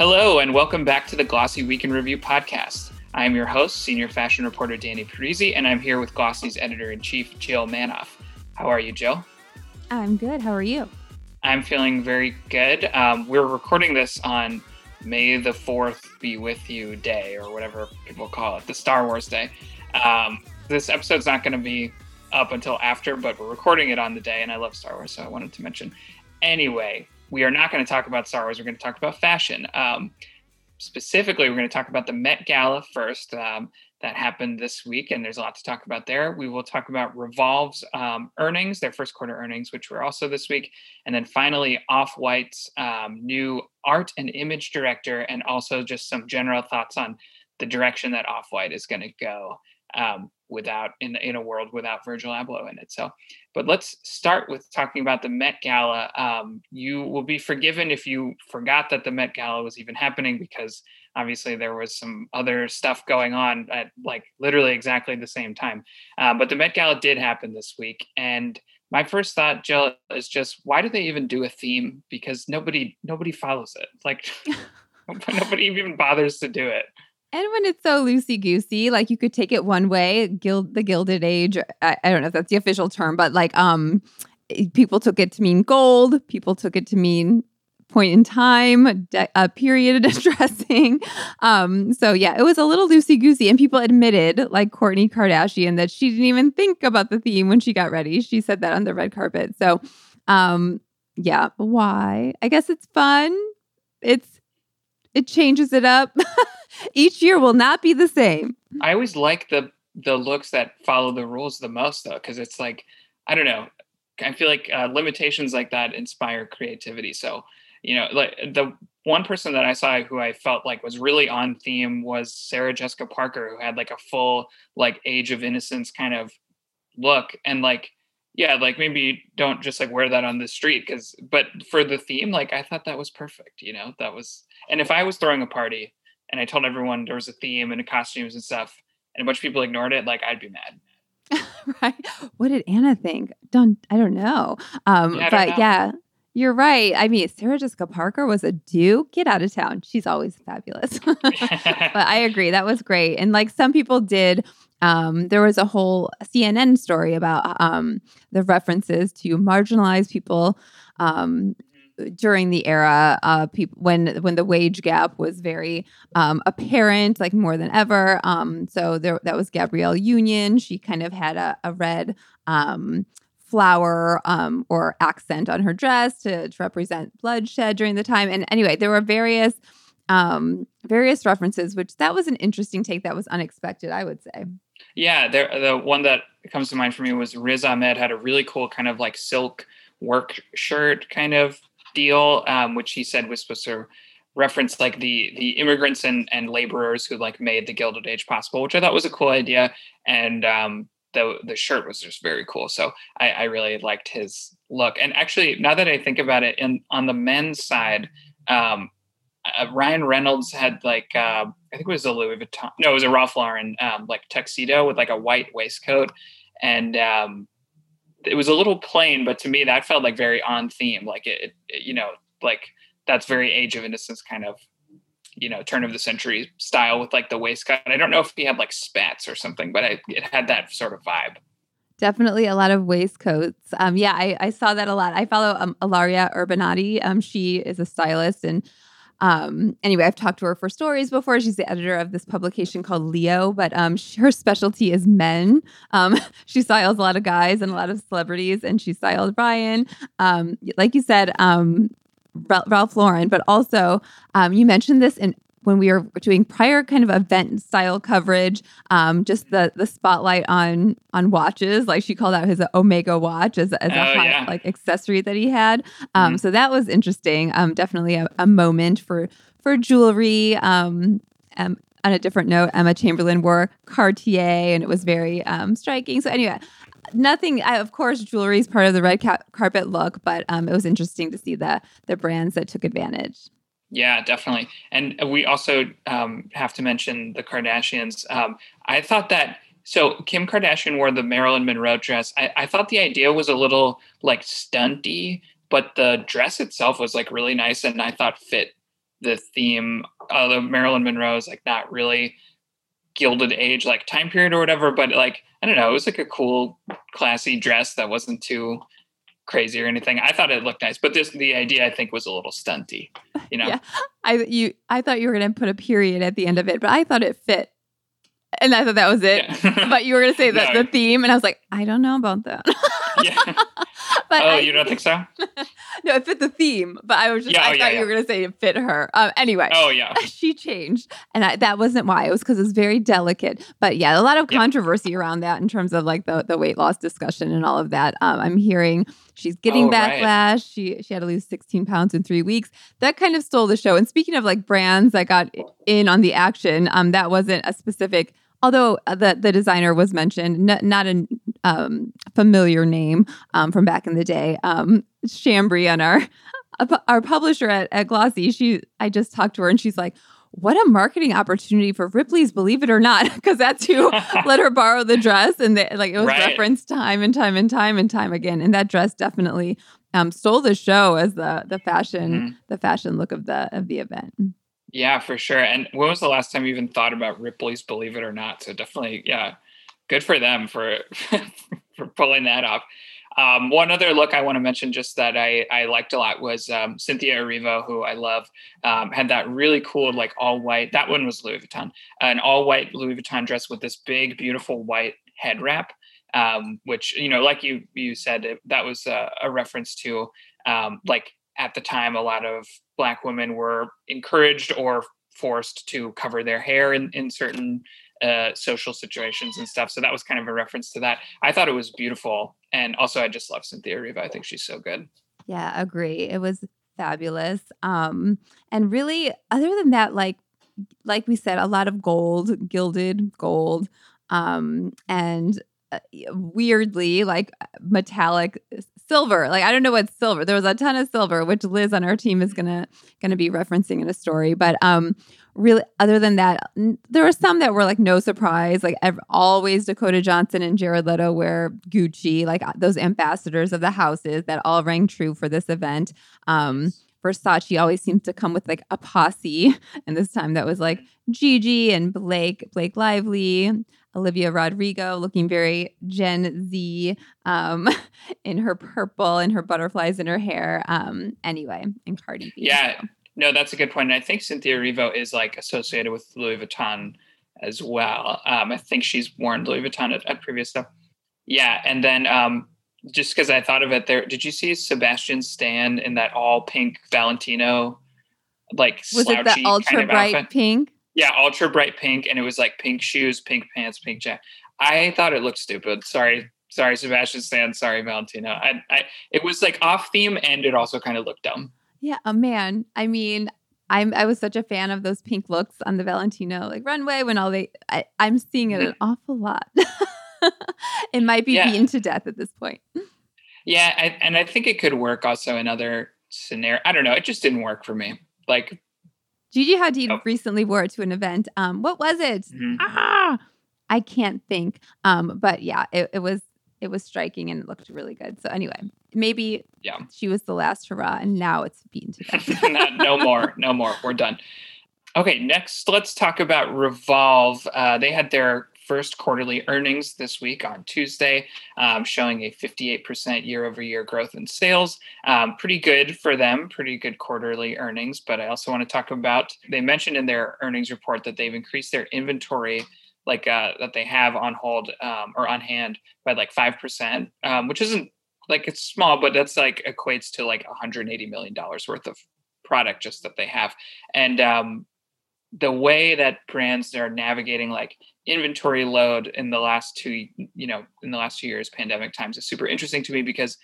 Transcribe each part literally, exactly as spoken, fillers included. Hello, and welcome back to the Glossy Week in Review podcast. I am your host, senior fashion reporter Danny Parisi, and I'm here with Glossy's editor-in-chief, Jill Manoff. How are you, Jill? I'm good. How are you? I'm feeling very good. Um, we're recording this on May the fourth be with you day, or whatever people call it, the Star Wars day. Um, this episode's not going to be up until after, but we're recording it on the day, and I love Star Wars, so I wanted to mention. Anyway, we are not going to talk about Star Wars. We're going to talk about fashion. Um, specifically, we're going to talk about the Met Gala first. Um, that happened this week, and there's a lot to talk about there. We will talk about Revolve's um, earnings, their first quarter earnings, which were also this week. And then finally, Off-White's um, new art and image director, and also just some general thoughts on the direction that Off-White is going to go um, without in, in a world without Virgil Abloh in it. So, but let's start with talking about the Met Gala. Um, you will be forgiven if you forgot that the Met Gala was even happening, because obviously there was some other stuff going on at like literally exactly the same time. Um, but the Met Gala did happen this week. And my first thought, Jill, is just, why do they even do a theme? Because nobody, nobody follows it. Like nobody even bothers to do it. And when it's so loosey-goosey, like you could take it one way, gild, the Gilded Age, I, I don't know if that's the official term, but like um, people took it to mean gold, people took it to mean point in time, de- a period of dressing. Um, so yeah, it was a little loosey-goosey, and people admitted, like Kourtney Kardashian, that she didn't even think about the theme when she got ready. She said that on the red carpet. So um, yeah, why? I guess it's fun. It's It changes it up. Each year will not be the same. I always like the the looks that follow the rules the most, though, because it's like, I don't know. I feel like uh, limitations like that inspire creativity. So, you know, like the one person that I saw who I felt like was really on theme was Sarah Jessica Parker, who had like a full like Age of Innocence kind of look. And like, yeah, like maybe don't just like wear that on the street, because but for the theme, like I thought that was perfect. You know, that was, and if I was throwing a party and I told everyone there was a theme and costumes and stuff, and a bunch of people ignored it, like, I'd be mad. Right. What did Anna think? Don't, I don't know. Um, yeah, I don't but know. Yeah, you're right. I mean, Sarah Jessica Parker was a do. Get out of town. She's always fabulous. But I agree. That was great. And like some people did, um, there was a whole C N N story about um, the references to marginalized people um during the era, uh, people when when the wage gap was very um, apparent, like more than ever. Um, so there, that was Gabrielle Union. She kind of had a, a red um, flower um, or accent on her dress to, to represent bloodshed during the time. And anyway, there were various um, various references, which that was an interesting take. That was unexpected, I would say. Yeah, there, the one that comes to mind for me was Riz Ahmed had a really cool kind of like silk work shirt kind of deal, um, which he said was supposed to reference like the the immigrants and, and laborers who like made the Gilded Age possible, which I thought was a cool idea. And um, the the shirt was just very cool. So I, I really liked his look. And actually, now that I think about it, in on the men's side, um, uh, Ryan Reynolds had like uh, I think it was a Louis Vuitton, no, it was a Ralph Lauren um, like tuxedo with like a white waistcoat, and um, it was a little plain, but to me that felt like very on theme. Like it, it, you know, like that's very Age of Innocence kind of, you know, turn of the century style with like the waistcoat. And I don't know if he had like spats or something, but I, it had that sort of vibe. Definitely a lot of waistcoats. Um, yeah, I, I saw that a lot. I follow um, Alaria Urbanati. Um, she is a stylist, and Um, anyway, I've talked to her for stories before. She's the editor of this publication called Leo, but um, she, her specialty is men. Um, she styles a lot of guys and a lot of celebrities, and she styled Ryan, um, like you said, um, Ralph Lauren. But also, um, you mentioned this in when we were doing prior kind of event style coverage, um, just the the spotlight on on watches. Like she called out his Omega watch as, as oh, a hot, yeah. like accessory that he had. Um, mm-hmm. So that was interesting. Um, definitely a, a moment for for jewelry. Um, um, on a different note, Emma Chamberlain wore Cartier, and it was very um, striking. So anyway, nothing. I, of course, jewelry is part of the red ca- carpet look, but um, it was interesting to see the the brands that took advantage. Yeah, definitely. And we also um, have to mention the Kardashians. Um, I thought that, so Kim Kardashian wore the Marilyn Monroe dress. I, I thought the idea was a little like stunty, but the dress itself was like really nice and I thought fit the theme, although Marilyn Monroe's like not really gilded age, like time period or whatever, but like, I don't know, it was like a cool, classy dress that wasn't too crazy or anything. I thought it looked nice, but this, the idea I think was a little stunty, you know? Yeah. I, you, I thought you were going to put a period at the end of it, but I thought it fit. And I thought that was it. Yeah. But you were going to say that no. the theme, and I was like, I don't know about that. Yeah. But oh, I, you don't think so? No, it fit the theme, but I was just, yeah, I oh, thought yeah, you yeah. were going to say it fit her. Um, anyway. Oh, yeah. She changed. And I, that wasn't why. It was because it's very delicate. But yeah, a lot of controversy yeah. around that in terms of like the, the weight loss discussion and all of that. Um, I'm hearing she's getting oh, backlash. Right. She, she had to lose sixteen pounds in three weeks. That kind of stole the show. And speaking of like brands that got in on the action, um, that wasn't a specific... Although the, the designer was mentioned, n- not a um, familiar name um, from back in the day. Um, Chambry on our our publisher at, at Glossy, she I just talked to her and she's like, what a marketing opportunity for Ripley's Believe It or Not, because that's who let her borrow the dress. And they, like it was right. referenced time and time and time and time again. And that dress definitely um, stole the show as the the fashion mm-hmm. the fashion look of the of the event. Yeah, for sure. And when was the last time you even thought about Ripley's Believe It or Not? So definitely, yeah, good for them for for pulling that off. Um, one other look I want to mention just that I, I liked a lot was um, Cynthia Erivo, who I love, um, had that really cool, like all white, that one was Louis Vuitton, an all white Louis Vuitton dress with this big, beautiful white head wrap, um, which, you know, like you, you said, it, that was a, a reference to um, like, at the time, a lot of Black women were encouraged or forced to cover their hair in, in certain uh, social situations and stuff. So that was kind of a reference to that. I thought it was beautiful. And also, I just love Cynthia Erivo. I think she's so good. Yeah, agree. It was fabulous. Um, and really, other than that, like like we said, a lot of gold, gilded gold, um, and weirdly, like metallic silver. Like, I don't know what's silver. There was a ton of silver, which Liz on our team is gonna gonna be referencing in a story. But um, really, other than that, n- there were some that were like no surprise. Like ev- always, Dakota Johnson and Jared Leto wear Gucci, like those ambassadors of the houses that all rang true for this event. Um, Versace always seems to come with like a posse, and this time that was like Gigi and Blake, Blake Lively. Olivia Rodrigo looking very Gen Z um, in her purple and her butterflies in her hair. Um, anyway, and Cardi B. Yeah, so. No, that's a good point. And I think Cynthia Erivo is like associated with Louis Vuitton as well. Um, I think she's worn Louis Vuitton at, at previous stuff. Yeah, and then um, just because I thought of it there, did you see Sebastian Stan in that all pink Valentino, like was slouchy it the ultra kind of bright outfit? Pink? Yeah, ultra bright pink, and it was like pink shoes, pink pants, pink jacket. I thought it looked stupid. Sorry, sorry, Sebastian Stan. Sorry, Valentino. I, I, it was like off theme, and it also kind of looked dumb. Yeah, oh man. I mean, I'm I was such a fan of those pink looks on the Valentino like runway when all they. I, I'm seeing it an awful lot. It might be yeah. beaten to death at this point. Yeah, I, and I think it could work also in other scenario. I don't know. It just didn't work for me. Like. Gigi Hadid oh. recently wore it to an event. Um, what was it? Mm-hmm. Ah, I can't think. Um, but yeah, it, it was it was striking and it looked really good. So anyway, maybe yeah. she was the last hurrah, and now it's beaten to death. Not, no more, no more. We're done. Okay, next let's talk about Revolve. Uh, they had their first quarterly earnings this week on Tuesday, um, showing a fifty-eight percent year-over-year growth in sales. Um, pretty good for them, pretty good quarterly earnings. But I also want to talk about, they mentioned in their earnings report that they've increased their inventory like uh, that they have on hold um, or on hand by like five percent, um, which isn't like it's small, but that's like equates to like one hundred eighty million dollars worth of product just that they have. And um, the way that brands are navigating like inventory load in the last two, you know, in the last two years, pandemic times is super interesting to me because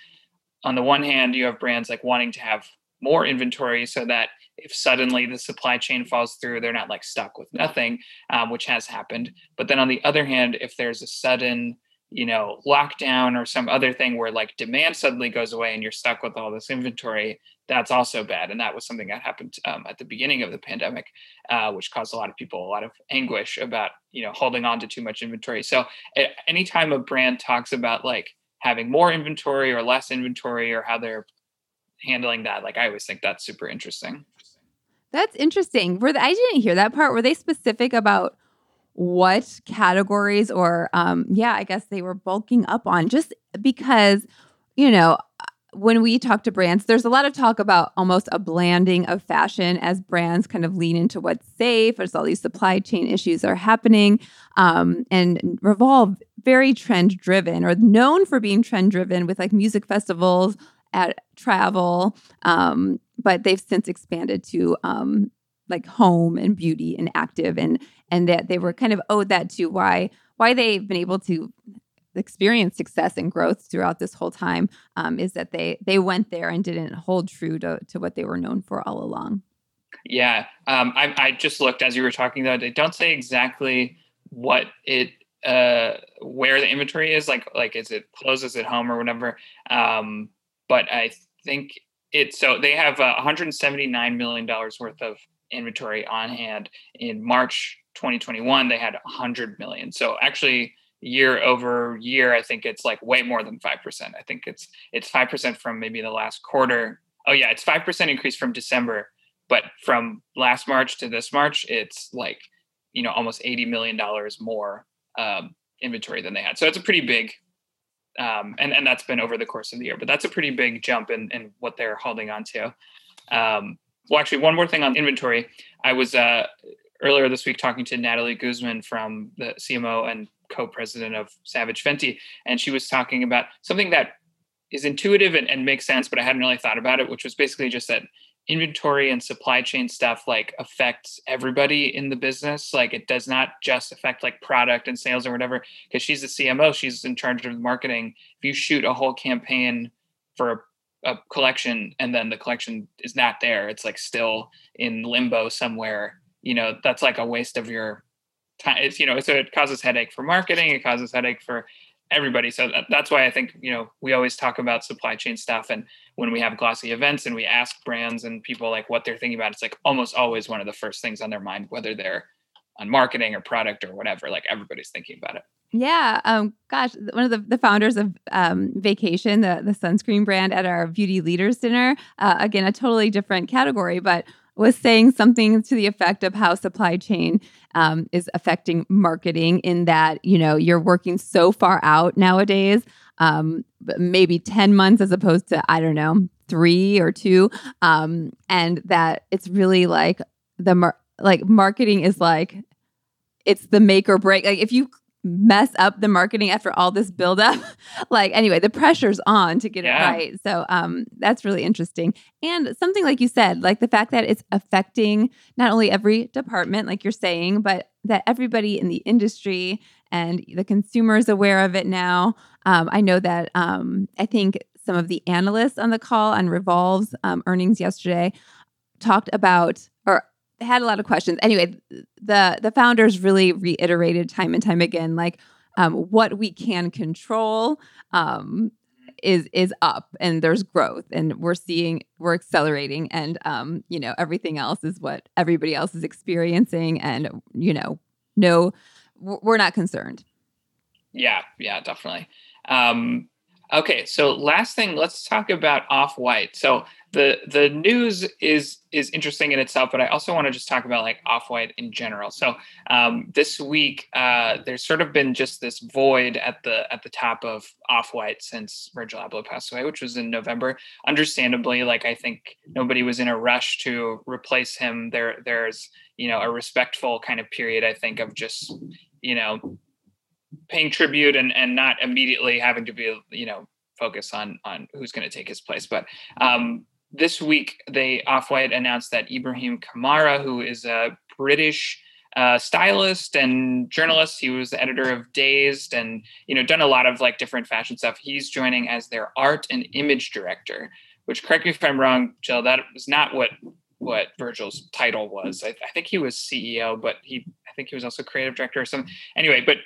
on the one hand, you have brands like wanting to have more inventory so that if suddenly the supply chain falls through, they're not like stuck with nothing, um, which has happened. But then on the other hand, if there's a sudden, you know, lockdown or some other thing where like demand suddenly goes away and you're stuck with all this inventory, that's also bad. And that was something that happened um, at the beginning of the pandemic, uh, which caused a lot of people a lot of anguish about, you know, holding on to too much inventory. So at any time a brand talks about like having more inventory or less inventory or how they're handling that, like I always think that's super interesting. That's interesting. Were the, I didn't hear that part. Were they specific about what categories or, um, yeah, I guess they were bulking up on? Just because, you know, when we talk to brands, there's a lot of talk about almost a blanding of fashion as brands kind of lean into what's safe as all these supply chain issues are happening. Um, and Revolve, very trend driven, or known for being trend driven, with like music festivals, at travel. Um, but they've since expanded to um, like home and beauty and active, and and that they were kind of owed that to why why they've been able to experience success and growth throughout this whole time, um, is that they they went there and didn't hold true to, to what they were known for all along. Yeah. Um, I, I just looked as you were talking, though. They don't say exactly what it, uh, where the inventory is, like, like, is it clothes, is it home, or whatever. Um, but I think it's, so they have uh, one hundred seventy-nine million dollars worth of inventory on hand. In March twenty twenty-one, they had one hundred million. So actually, year over year, I think it's like way more than five percent. I think it's it's five percent from maybe the last quarter. Oh yeah, it's five percent increase from December, but from last March to this March, it's like, you know, almost eighty million dollars more um, inventory than they had. So it's a pretty big, um, and, and that's been over the course of the year, but that's a pretty big jump in, in what they're holding on to. Um, well, actually, one more thing on inventory. I was uh, earlier this week talking to Natalie Guzman from the C M O and co-president of Savage Fenty, and she was talking about something that is intuitive and, and makes sense, but I hadn't really thought about it, which was basically just that inventory and supply chain stuff like affects everybody in the business. Like it does not just affect like product and sales or whatever, because she's the C M O, she's in charge of marketing. If you shoot a whole campaign for a, a collection and then the collection is not there, it's like still in limbo somewhere, you know, that's like a waste of your time. It's, you know, so it causes headache for marketing, it causes headache for everybody. So that, that's why I think, you know, we always talk about supply chain stuff, and when we have glossy events and we ask brands and people like what they're thinking about, it's like almost always one of the first things on their mind, whether they're on marketing or product or whatever, like everybody's thinking about it. Yeah. Um, gosh, one of the, the founders of um, Vacation, the, the sunscreen brand at our Beauty Leaders Dinner, uh, again, a totally different category, but was saying something to the effect of how supply chain um, is affecting marketing, in that, you know, you're working so far out nowadays, um, maybe ten months as opposed to, I don't know, three or two. Um, and that it's really like the mar- like marketing is like, it's the make or break. Like if you mess up the marketing after all this buildup, like anyway, the pressure's on to get yeah. it right. So um, that's really interesting. And something like you said, like the fact that it's affecting not only every department, like you're saying, but that everybody in the industry and the consumer is aware of it now. Um, I know that um, I think some of the analysts on the call on Revolve's um, earnings yesterday talked about, or had a lot of questions. Anyway, the the founders really reiterated time and time again, like um, what we can control um, is is up, and there's growth, and we're seeing we're accelerating, and um, you know, everything else is what everybody else is experiencing, and you know, no, we're not concerned. Yeah, yeah, definitely. Um, okay, so last thing, let's talk about Off-White. So the the news is is interesting in itself, but I also want to just talk about like Off-White in general. So um, this week, uh, there's sort of been just this void at the at the top of Off-White since Virgil Abloh passed away, which was in November. Understandably, like I think nobody was in a rush to replace him. There there's you know a respectful kind of period, I think, of just you know paying tribute and and not immediately having to be you know focus on on who's going to take his place, but. Um, This week, they Off-White announced that Ibrahim Kamara, who is a British uh, stylist and journalist, he was the editor of Dazed and, you know, done a lot of like different fashion stuff. He's joining as their art and image director, which, correct me if I'm wrong, Jill, that was not what what Virgil's title was. I, I think he was C E O, but he I think he was also creative director or something. Anyway, but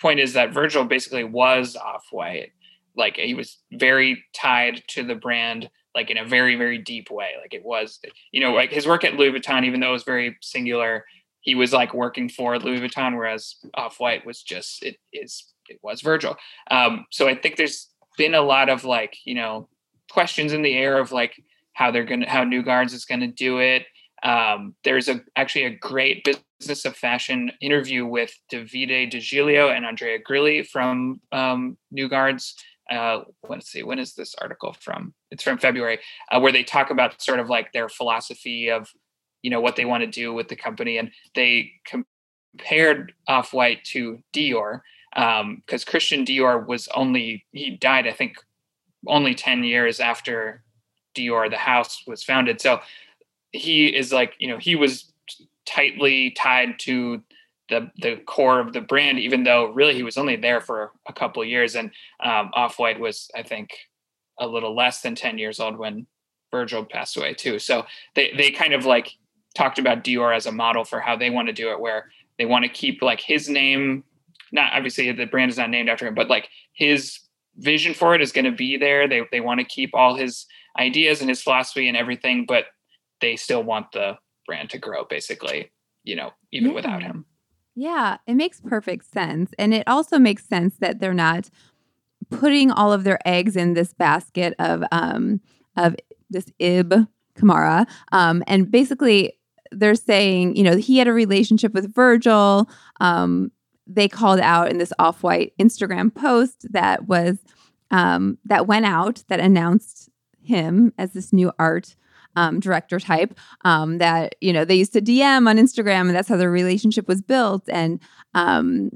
point is that Virgil basically was Off-White. Like he was very tied to the brand, like in a very, very deep way. Like it was, you know, like his work at Louis Vuitton, even though it was very singular, he was like working for Louis Vuitton, whereas Off-White was just, it is, it was Virgil. Um, so I think there's been a lot of like, you know, questions in the air of like how they're going to, how New Guards is going to do it. Um, there's a, actually a great Business of Fashion interview with Davide DiGilio and Andrea Grilli from um, New Guards. Uh, let's see, when is this article from? It's from February, uh, where they talk about sort of like their philosophy of, you know, what they want to do with the company. And they compared Off-White to Dior, um, because Christian Dior was only, he died, I think, only ten years after Dior, the house, was founded. So he is like, you know, he was tightly tied to the the core of the brand, even though really he was only there for a couple of years. And um, Off-White was, I think, a little less than ten years old when Virgil passed away too. So they, they kind of like talked about Dior as a model for how they want to do it, where they want to keep like his name, not obviously the brand is not named after him, but like his vision for it is going to be there. They they want to keep all his ideas and his philosophy and everything, but they still want the brand to grow basically, you know, even yeah. without him. Yeah, it makes perfect sense. And it also makes sense that they're not putting all of their eggs in this basket of um of this Ib Kamara. Um, and basically they're saying, you know, he had a relationship with Virgil. Um, they called out in this Off-White Instagram post that was um, that went out that announced him as this new art um, director type um, that, you know, they used to D M on Instagram, and that's how their relationship was built. And um,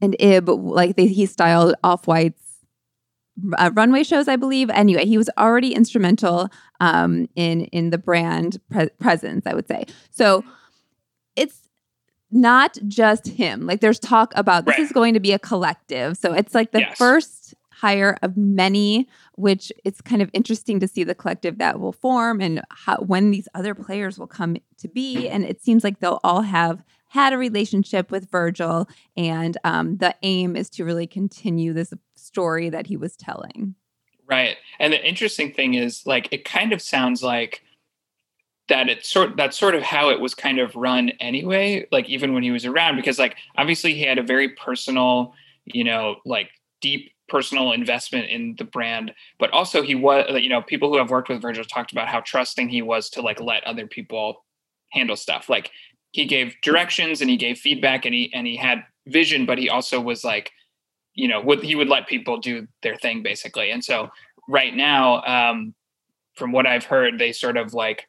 and Ib, like they, he styled Off-White's uh, runway shows, I believe. Anyway, he was already instrumental um, in in the brand pre- presence, I would say. So it's not just him. Like there's talk about this right. is going to be a collective. So it's like the yes. first hire of many, which it's kind of interesting to see the collective that will form and how, when these other players will come to be. And it seems like they'll all have had a relationship with Virgil. And um, the aim is to really continue this story that he was telling. Right. And the interesting thing is like, it kind of sounds like that it's sort that's sort of how it was kind of run anyway, like even when he was around, because like obviously he had a very personal, you know, like deep personal investment in the brand, but also he was, you know, people who have worked with Virgil talked about how trusting he was to like let other people handle stuff. Like he gave directions and he gave feedback and he and he had vision, but he also was like, you know, would he would let people do their thing basically. And so right now, um, from what I've heard, they sort of like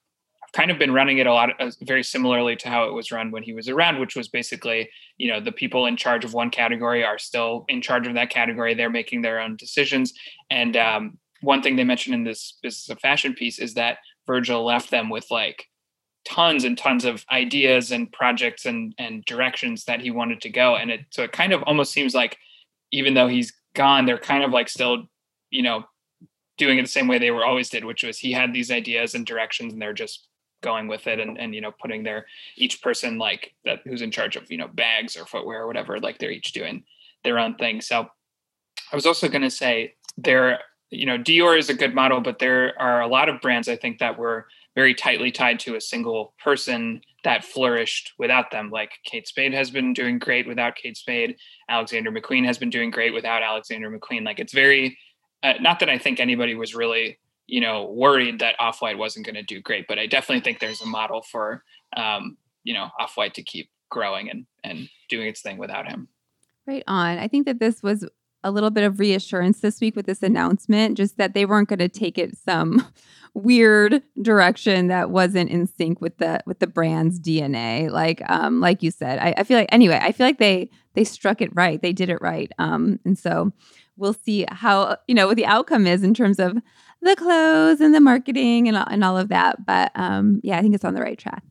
kind of been running it a lot uh, very similarly to how it was run when he was around, which was basically, you know, the people in charge of one category are still in charge of that category. They're making their own decisions. And um, one thing they mentioned in this Business of Fashion piece is that Virgil left them with like tons and tons of ideas and projects and, and directions that he wanted to go. And it, so it kind of almost seems like, even though he's gone, they're kind of like still, you know, doing it the same way they were always did, which was he had these ideas and directions and they're just going with it and, and, you know, putting their, each person like that who's in charge of, you know, bags or footwear or whatever, like they're each doing their own thing. So I was also going to say there, you know, Dior is a good model, but there are a lot of brands, I think, that were very tightly tied to a single person that flourished without them. Like Kate Spade has been doing great without Kate Spade. Alexander McQueen has been doing great without Alexander McQueen. Like it's very, uh, not that I think anybody was really, you know, worried that Off-White wasn't going to do great, but I definitely think there's a model for, um, you know, Off-White to keep growing and, and doing its thing without him. Right on. I think that this was a little bit of reassurance this week with this announcement, just that they weren't going to take it some weird direction that wasn't in sync with the, with the brand's D N A. Like, um, like you said, I, I feel like, anyway, I feel like they, they struck it right. They did it right. Um, and so we'll see how, you know, what the outcome is in terms of the clothes and the marketing and, and all of that. But um, yeah, I think it's on the right track.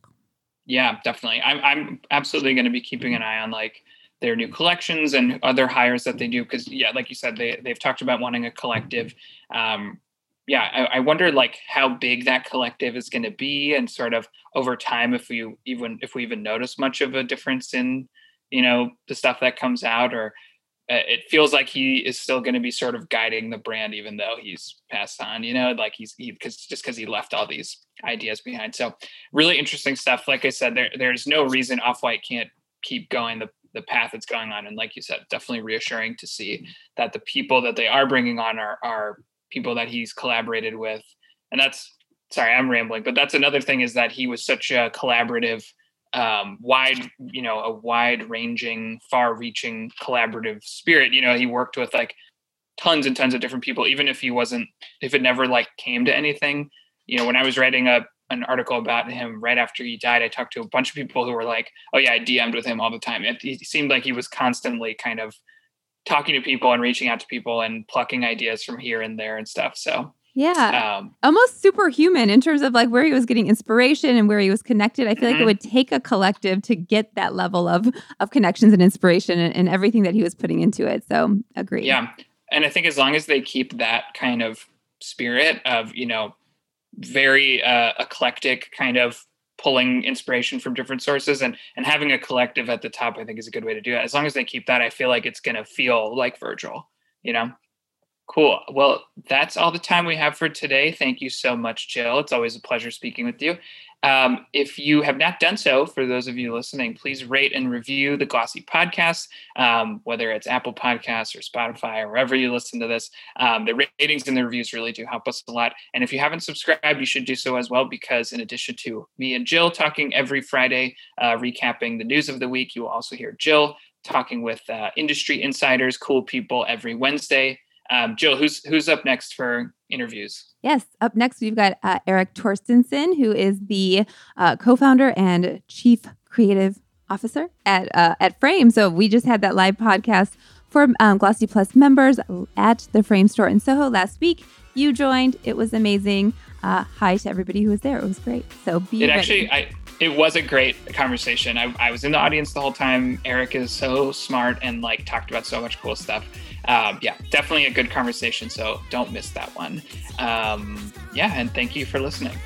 Yeah, definitely. I'm, I'm absolutely going to be keeping an eye on like their new collections and other hires that they do. Because yeah, like you said, they, they've talked about wanting a collective. Um, yeah, I, I wonder like how big that collective is going to be and sort of over time, if we even, if we even notice much of a difference in, you know, the stuff that comes out. Or it feels like he is still going to be sort of guiding the brand, even though he's passed on, you know, like he's he, cause just cause he left all these ideas behind. So really interesting stuff. Like I said, there, there's no reason Off-White can't keep going the, the path it's going on. And like you said, definitely reassuring to see that the people that they are bringing on are, are people that he's collaborated with. And that's sorry, I'm rambling, but that's another thing, is that he was such a collaborative, um, wide, you know, a wide ranging, far reaching collaborative spirit. You know, he worked with like tons and tons of different people, even if he wasn't, if it never like came to anything. You know, when I was writing a an article about him right after he died, I talked to a bunch of people who were like, oh yeah, I D M'd with him all the time. It, it seemed like he was constantly kind of talking to people and reaching out to people and plucking ideas from here and there and stuff. So yeah, um, almost superhuman in terms of like where he was getting inspiration and where he was connected. I feel mm-hmm. like it would take a collective to get that level of of connections and inspiration and, and everything that he was putting into it. So agreed. Yeah. And I think as long as they keep that kind of spirit of, you know, very uh, eclectic kind of pulling inspiration from different sources and and having a collective at the top, I think is a good way to do it. As long as they keep that, I feel like it's going to feel like Virgil, you know? Cool. Well, that's all the time we have for today. Thank you so much, Jill. It's always a pleasure speaking with you. Um, if you have not done so, for those of you listening, please rate and review the Glossy Podcast, um, whether it's Apple Podcasts or Spotify or wherever you listen to this. Um, the ratings and the reviews really do help us a lot. And if you haven't subscribed, you should do so as well, because in addition to me and Jill talking every Friday, uh, recapping the news of the week, you will also hear Jill talking with uh, industry insiders, cool people every Wednesday. Um, Jill, who's who's up next for interviews? Yes, up next we've got uh, Eric Torstenson, who is the uh, co-founder and chief creative officer at uh, at Frame. So we just had that live podcast for um, Glossy Plus members at the Frame store in Soho last week. You joined; it was amazing. Uh, hi to everybody who was there; it was great. So be it ready. Actually, I, it was a great conversation. I, I was in the audience the whole time. Eric is so smart and like talked about so much cool stuff. Um, yeah, definitely a good conversation. So don't miss that one. Um, yeah. And thank you for listening.